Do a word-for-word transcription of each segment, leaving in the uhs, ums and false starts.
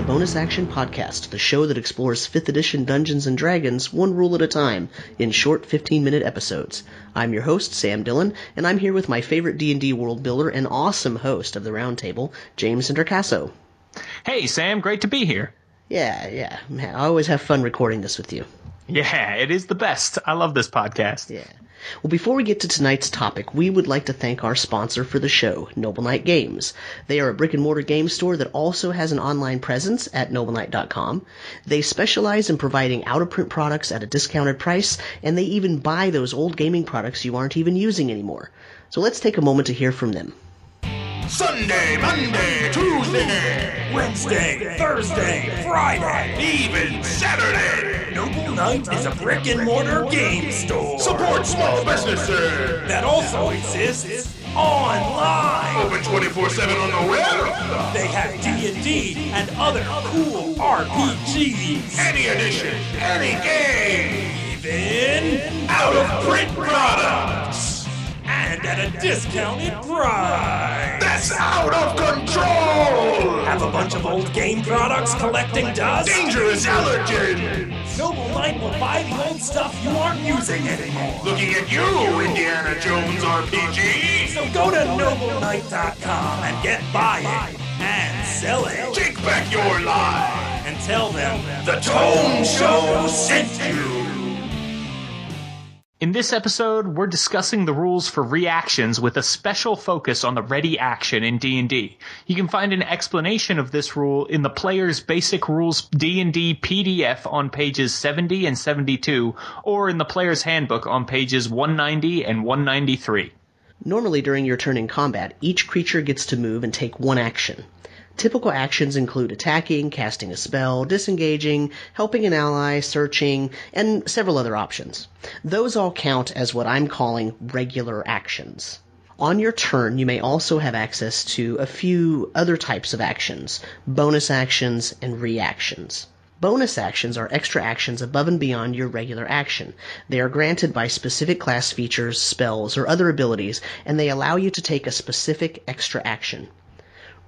the Bonus Action Podcast, the show that explores fifth edition Dungeons and Dragons one rule at a time in short fifteen minute episodes. I'm your host, Sam Dillon, and I'm here with my favorite D and D world builder and awesome host of the Roundtable, James Introcaso. Hey, Sam, great to be here. Yeah, yeah. Man, I always have fun recording this with you. Yeah, it is the best. I love this podcast. Yeah. Well, before we get to tonight's topic, we would like to thank our sponsor for the show, Noble Knight Games. They are a brick-and-mortar game store that also has an online presence at Noble Knight dot com. They specialize in providing out-of-print products at a discounted price, and they even buy those old gaming products you aren't even using anymore. So let's take a moment to hear from them. Sunday, Monday, Tuesday, Wednesday, Thursday, Friday, even Saturday. Noble Knight is a brick-and-mortar game store. Support small businesses that also exists online. Open twenty-four seven on the web. They have D and D and other cool R P Gs. Any edition, any game, even out-of-print products. And at a discounted price! That's out of control! Have a bunch of old game products collecting dust? Dangerous allergens! Noble Knight will buy the old stuff you aren't using anymore! Looking at you, Indiana Jones R P G! So go to Noble Knight dot com and get buying and selling! Take back your life! And tell them the Tome Show sent you! In this episode, we're discussing the rules for reactions with a special focus on the ready action in D and D. You can find an explanation of this rule in the Player's Basic Rules D and D P D F on pages seventy and seventy-two, or in the Player's Handbook on pages one ninety and one ninety-three. Normally during your turn in combat, each creature gets to move and take one action. Typical actions include attacking, casting a spell, disengaging, helping an ally, searching, and several other options. Those all count as what I'm calling regular actions. On your turn, you may also have access to a few other types of actions, bonus actions and reactions. Bonus actions are extra actions above and beyond your regular action. They are granted by specific class features, spells, or other abilities, and they allow you to take a specific extra action.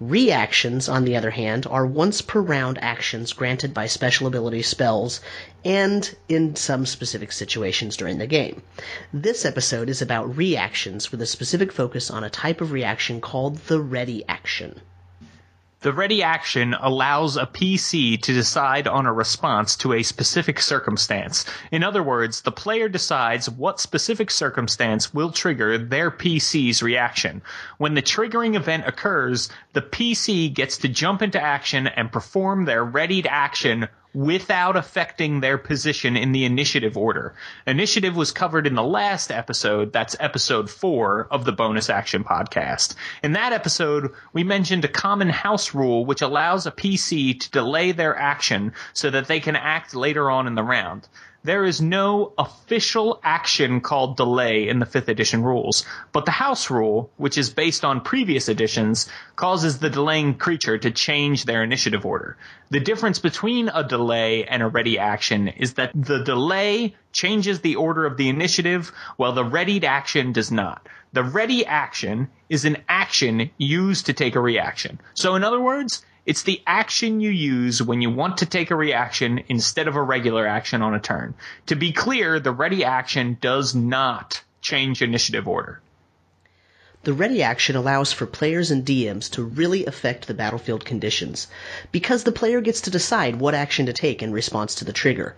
Reactions, on the other hand, are once-per-round actions granted by special ability spells and in some specific situations during the game. This episode is about reactions with a specific focus on a type of reaction called the ready action. The ready action allows a P C to decide on a response to a specific circumstance. In other words, the player decides what specific circumstance will trigger their P C's reaction. When the triggering event occurs, the P C gets to jump into action and perform their readied action without affecting their position in the initiative order. Initiative was covered in the last episode, that's episode four of the Bonus Action Podcast. In that episode, we mentioned a common house rule which allows a P C to delay their action so that they can act later on in the round. There is no official action called delay in the fifth edition rules, but the house rule, which is based on previous editions, causes the delaying creature to change their initiative order. The difference between a delay and a ready action is that the delay changes the order of the initiative, while the readied action does not. The ready action is an action used to take a reaction. So in other words, it's the action you use when you want to take a reaction instead of a regular action on a turn. To be clear, the ready action does not change initiative order. The ready action allows for players and D Ms to really affect the battlefield conditions, because the player gets to decide what action to take in response to the trigger.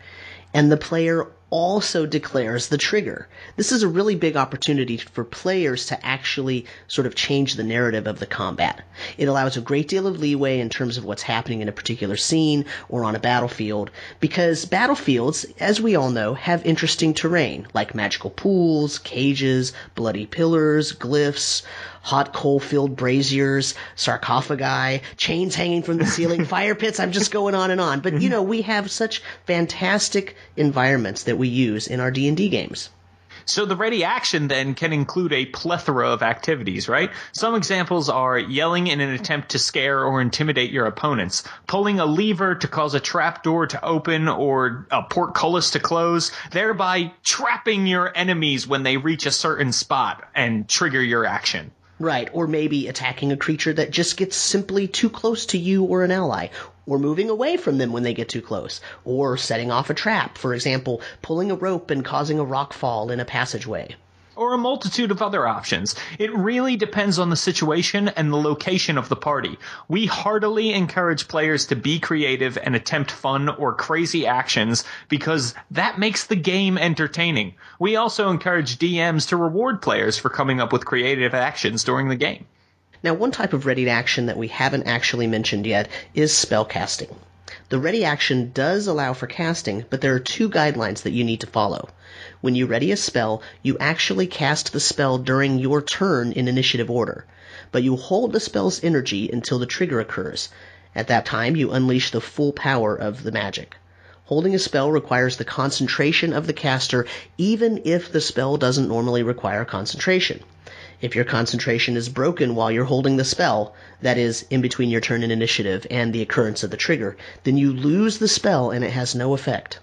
And the player also declares the trigger. This is a really big opportunity for players to actually sort of change the narrative of the combat. It allows a great deal of leeway in terms of what's happening in a particular scene or on a battlefield, because battlefields, as we all know, have interesting terrain, like magical pools, cages, bloody pillars, glyphs, hot coal-filled braziers, sarcophagi, chains hanging from the ceiling, fire pits. I'm just going on and on. But, you know, we have such fantastic environments that we use in our D and D games. So the ready action then can include a plethora of activities, right? Some examples are yelling in an attempt to scare or intimidate your opponents, pulling a lever to cause a trap door to open or a portcullis to close, thereby trapping your enemies when they reach a certain spot and trigger your action. Right, or maybe attacking a creature that just gets simply too close to you or an ally, or moving away from them when they get too close, or setting off a trap, for example, pulling a rope and causing a rock fall in a passageway. Or a multitude of other options. It really depends on the situation and the location of the party. We heartily encourage players to be creative and attempt fun or crazy actions because that makes the game entertaining. We also encourage D Ms to reward players for coming up with creative actions during the game. Now, one type of ready action that we haven't actually mentioned yet is spellcasting. The ready action does allow for casting, but there are two guidelines that you need to follow. When you ready a spell, you actually cast the spell during your turn in initiative order, but you hold the spell's energy until the trigger occurs. At that time, you unleash the full power of the magic. Holding a spell requires the concentration of the caster, even if the spell doesn't normally require concentration. If your concentration is broken while you're holding the spell, that is, in between your turn and initiative and the occurrence of the trigger, then you lose the spell and it has no effect.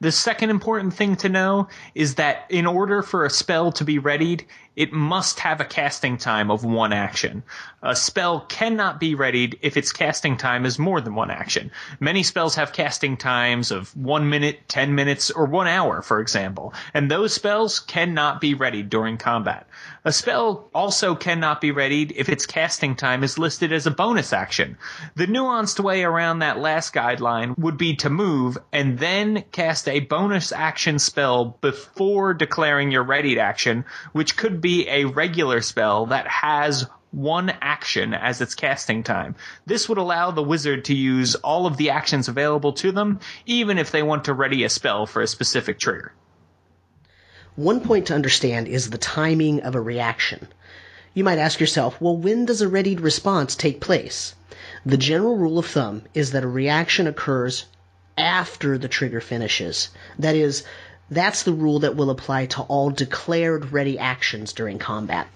The second important thing to know is that in order for a spell to be readied, it must have a casting time of one action. A spell cannot be readied if its casting time is more than one action. Many spells have casting times of one minute, ten minutes, or one hour, for example, and those spells cannot be readied during combat. A spell also cannot be readied if its casting time is listed as a bonus action. The nuanced way around that last guideline would be to move and then cast a bonus action spell before declaring your readied action, which could be a regular spell that has one action as its casting time. This would allow the wizard to use all of the actions available to them, even if they want to ready a spell for a specific trigger. One point to understand is the timing of a reaction. You might ask yourself, well, when does a readied response take place? The general rule of thumb is that a reaction occurs after the trigger finishes. That is, that's the rule that will apply to all declared ready actions during combat.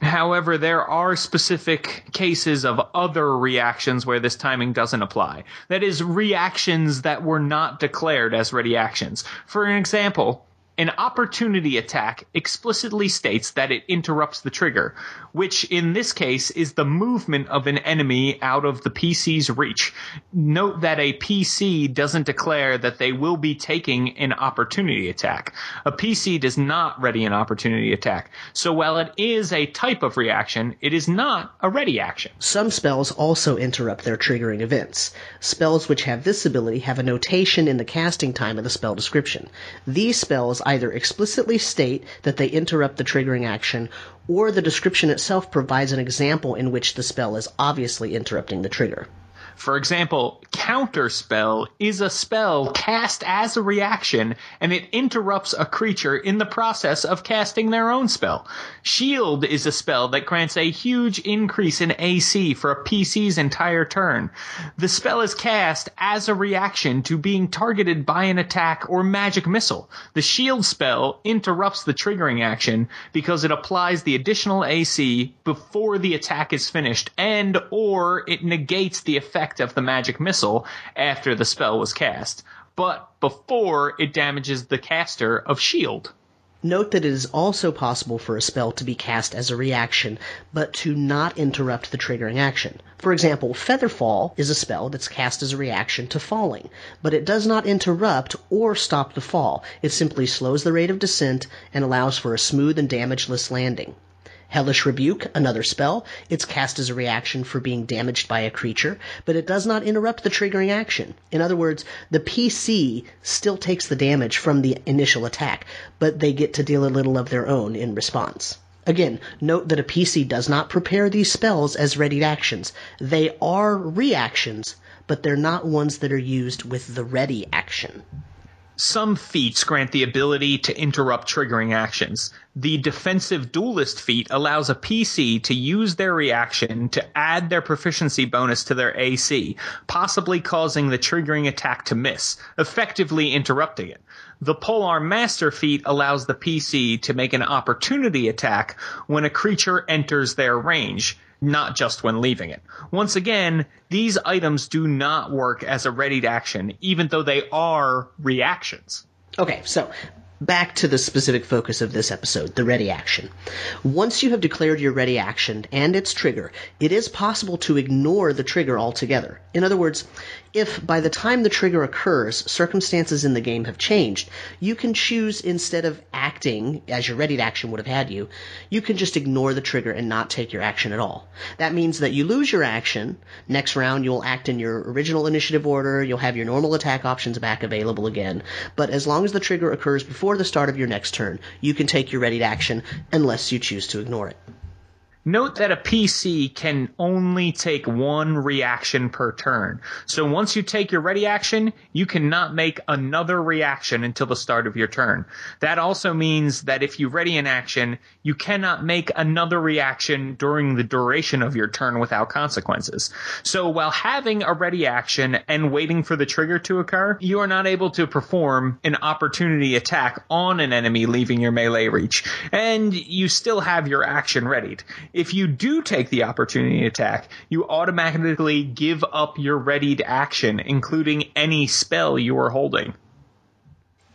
However, there are specific cases of other reactions where this timing doesn't apply. That is, reactions that were not declared as ready actions. For an example, an opportunity attack explicitly states that it interrupts the trigger, which in this case is the movement of an enemy out of the P C's reach. Note that a P C doesn't declare that they will be taking an opportunity attack. A P C does not ready an opportunity attack. So while it is a type of reaction, it is not a ready action. Some spells also interrupt their triggering events. Spells which have this ability have a notation in the casting time of the spell description. These spells either explicitly state that they interrupt the triggering action, or the description itself provides an example in which the spell is obviously interrupting the trigger. For example, Counterspell is a spell cast as a reaction, and it interrupts a creature in the process of casting their own spell. Shield is a spell that grants a huge increase in A C for a P C's entire turn. The spell is cast as a reaction to being targeted by an attack or magic missile. The Shield spell interrupts the triggering action because it applies the additional A C before the attack is finished, and or it negates the effect of the magic missile after the spell was cast, but before it damages the caster of Shield. Note that it is also possible for a spell to be cast as a reaction, but to not interrupt the triggering action. For example, Featherfall is a spell that's cast as a reaction to falling, but it does not interrupt or stop the fall. It simply slows the rate of descent and allows for a smooth and damageless landing. Hellish Rebuke, another spell, it's cast as a reaction for being damaged by a creature, but it does not interrupt the triggering action. In other words, the P C still takes the damage from the initial attack, but they get to deal a little of their own in response. Again, note that a P C does not prepare these spells as readied actions. They are reactions, but they're not ones that are used with the ready action. Some feats grant the ability to interrupt triggering actions. The Defensive Duelist feat allows a P C to use their reaction to add their proficiency bonus to their A C, possibly causing the triggering attack to miss, effectively interrupting it. The Polearm Master feat allows the P C to make an opportunity attack when a creature enters their range, not just when leaving it. Once again, these items do not work as a readied action, even though they are reactions. Okay, so back to the specific focus of this episode, the ready action. Once you have declared your ready action and its trigger, it is possible to ignore the trigger altogether. In other words, if by the time the trigger occurs, circumstances in the game have changed, you can choose, instead of acting as your ready action would have had you, you can just ignore the trigger and not take your action at all. That means that you lose your action. Next round, you'll act in your original initiative order. You'll have your normal attack options back available again. But as long as the trigger occurs before the start of your next turn, you can take your ready action unless you choose to ignore it. Note that a P C can only take one reaction per turn. So once you take your ready action, you cannot make another reaction until the start of your turn. That also means that if you ready an action, you cannot make another reaction during the duration of your turn without consequences. So while having a ready action and waiting for the trigger to occur, you are not able to perform an opportunity attack on an enemy leaving your melee reach, and you still have your action readied. If you do take the opportunity attack, you automatically give up your readied action, including any spell you are holding.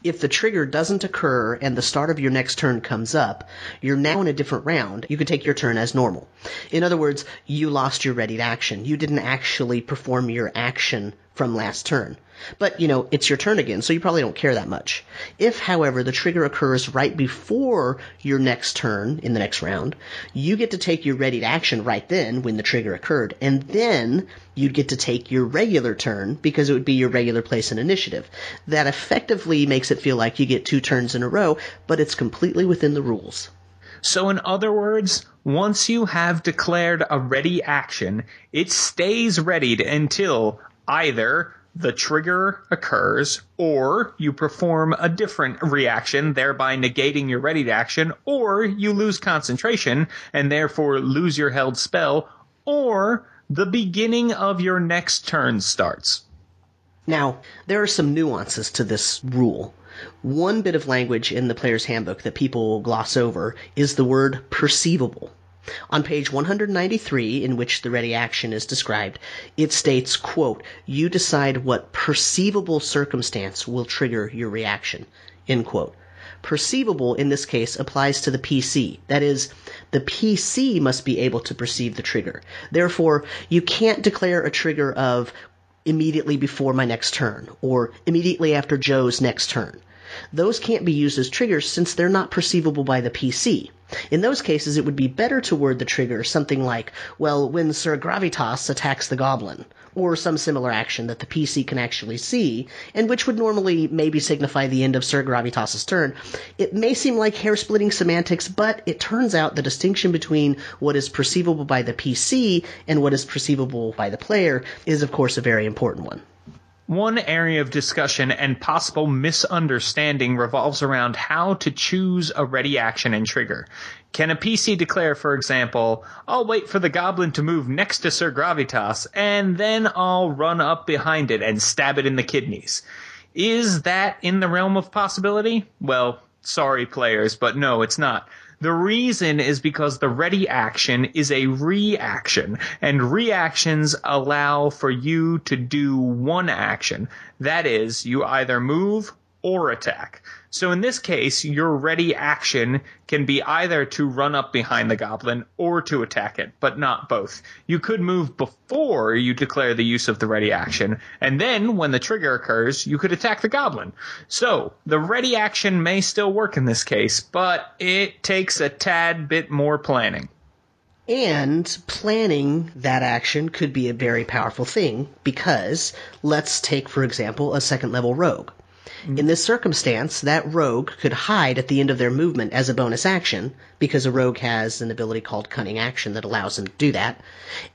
If the trigger doesn't occur and the start of your next turn comes up, you're now in a different round. You can take your turn as normal. In other words, you lost your readied action. You didn't actually perform your action from last turn. But, you know, it's your turn again, so you probably don't care that much. If, however, the trigger occurs right before your next turn in the next round, you get to take your readied action right then when the trigger occurred, and then you'd get to take your regular turn because it would be your regular place in initiative. That effectively makes it feel like you get two turns in a row, but it's completely within the rules. So in other words, once you have declared a ready action, it stays readied until either the trigger occurs, or you perform a different reaction, thereby negating your ready action, or you lose concentration and therefore lose your held spell, or the beginning of your next turn starts. Now, there are some nuances to this rule. One bit of language in the Player's Handbook that people gloss over is the word perceivable. On page one hundred ninety-three, in which the ready action is described, it states, quote, "You decide what perceivable circumstance will trigger your reaction," end quote. Perceivable, in this case, applies to the P C. That is, the P C must be able to perceive the trigger. Therefore, you can't declare a trigger of immediately before my next turn, or immediately after Joe's next turn. Those can't be used as triggers since they're not perceivable by the P C. In those cases, it would be better to word the trigger something like, well, when Sir Gravitas attacks the goblin, or some similar action that the P C can actually see, and which would normally maybe signify the end of Sir Gravitas' turn. It may seem like hair-splitting semantics, but it turns out the distinction between what is perceivable by the P C and what is perceivable by the player is, of course, a very important one. One area of discussion and possible misunderstanding revolves around how to choose a ready action and trigger. Can a P C declare, for example, I'll wait for the goblin to move next to Sir Gravitas, and then I'll run up behind it and stab it in the kidneys? Is that in the realm of possibility? Well, sorry, players, but no, it's not. The reason is because the ready action is a reaction, and reactions allow for you to do one action. That is, you either move or attack. So in this case, your ready action can be either to run up behind the goblin or to attack it, but not both. You could move before you declare the use of the ready action, and then when the trigger occurs, you could attack the goblin. So the ready action may still work in this case, but it takes a tad bit more planning. And planning that action could be a very powerful thing because, let's take, for example, a second-level rogue. In this circumstance, that rogue could hide at the end of their movement as a bonus action, because a rogue has an ability called Cunning Action that allows them to do that,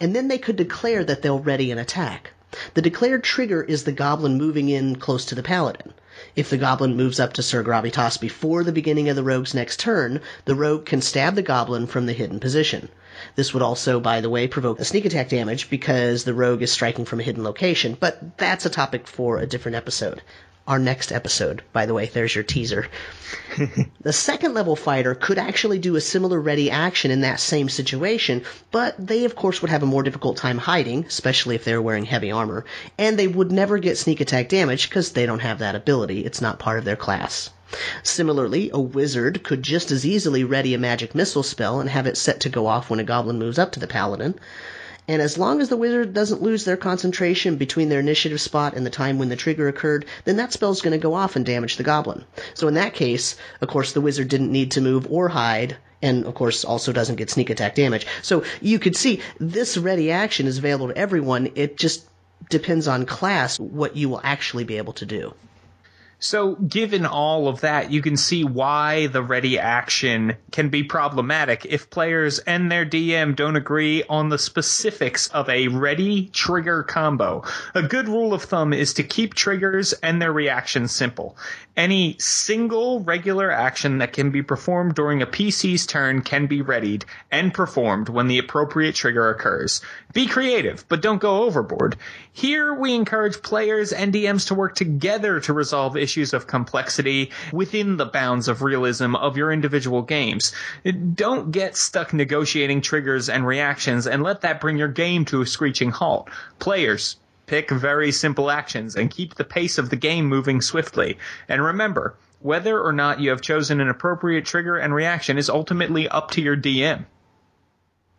and then they could declare that they'll ready an attack. The declared trigger is the goblin moving in close to the paladin. If the goblin moves up to Sir Gravitas before the beginning of the rogue's next turn, the rogue can stab the goblin from the hidden position. This would also, by the way, provoke a sneak attack damage because the rogue is striking from a hidden location, but that's a topic for a different episode. our next episode. By the way, there's your teaser. The second level fighter could actually do a similar ready action in that same situation, but they of course would have a more difficult time hiding, especially if they're wearing heavy armor, and they would never get sneak attack damage because they don't have that ability. It's not part of their class. Similarly, a wizard could just as easily ready a magic missile spell and have it set to go off when a goblin moves up to the paladin. And as long as the wizard doesn't lose their concentration between their initiative spot and the time when the trigger occurred, then that spell's going to go off and damage the goblin. So in that case, of course, the wizard didn't need to move or hide, and of course also doesn't get sneak attack damage. So you could see this ready action is available to everyone. It just depends on class what you will actually be able to do. So given all of that, you can see why the ready action can be problematic if players and their D M don't agree on the specifics of a ready trigger combo. A good rule of thumb is to keep triggers and their reactions simple. Any single regular action that can be performed during a P C's turn can be readied and performed when the appropriate trigger occurs. Be creative, but don't go overboard. Here we encourage players and D Ms to work together to resolve issues. issues of complexity within the bounds of realism of your individual games. Don't get stuck negotiating triggers and reactions and let that bring your game to a screeching halt. Players, pick very simple actions and keep the pace of the game moving swiftly. And remember, whether or not you have chosen an appropriate trigger and reaction is ultimately up to your D M.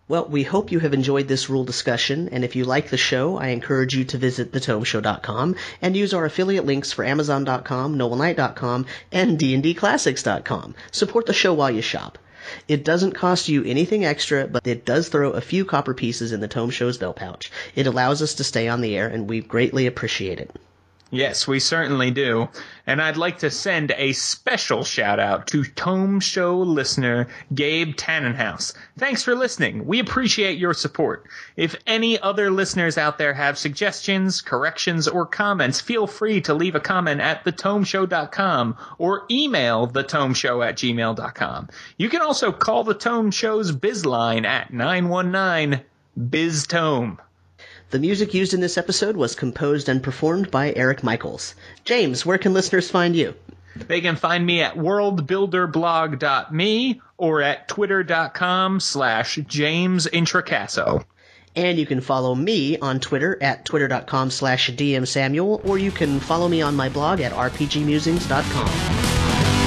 Well, we hope you have enjoyed this rule discussion, and if you like the show, I encourage you to visit the tome show dot com and use our affiliate links for amazon dot com, noble knight dot com, and d n d classics dot com. Support the show while you shop. It doesn't cost you anything extra, but it does throw a few copper pieces in the Tome Show's bell pouch. It allows us to stay on the air, and we greatly appreciate it. Yes, we certainly do. And I'd like to send a special shout-out to Tome Show listener Gabe Tannenhaus. Thanks for listening. We appreciate your support. If any other listeners out there have suggestions, corrections, or comments, feel free to leave a comment at the tome show dot com or email the tome show at gmail dot com. You can also call the Tome Show's biz line at nine one nine biz tome. The music used in this episode was composed and performed by Eric Michaels. James, where can listeners find you? They can find me at world builder blog dot me or at twitter dot com slash James Introcaso. And you can follow me on Twitter at twitter dot com slash D M Samuel, or you can follow me on my blog at r p g musings dot com.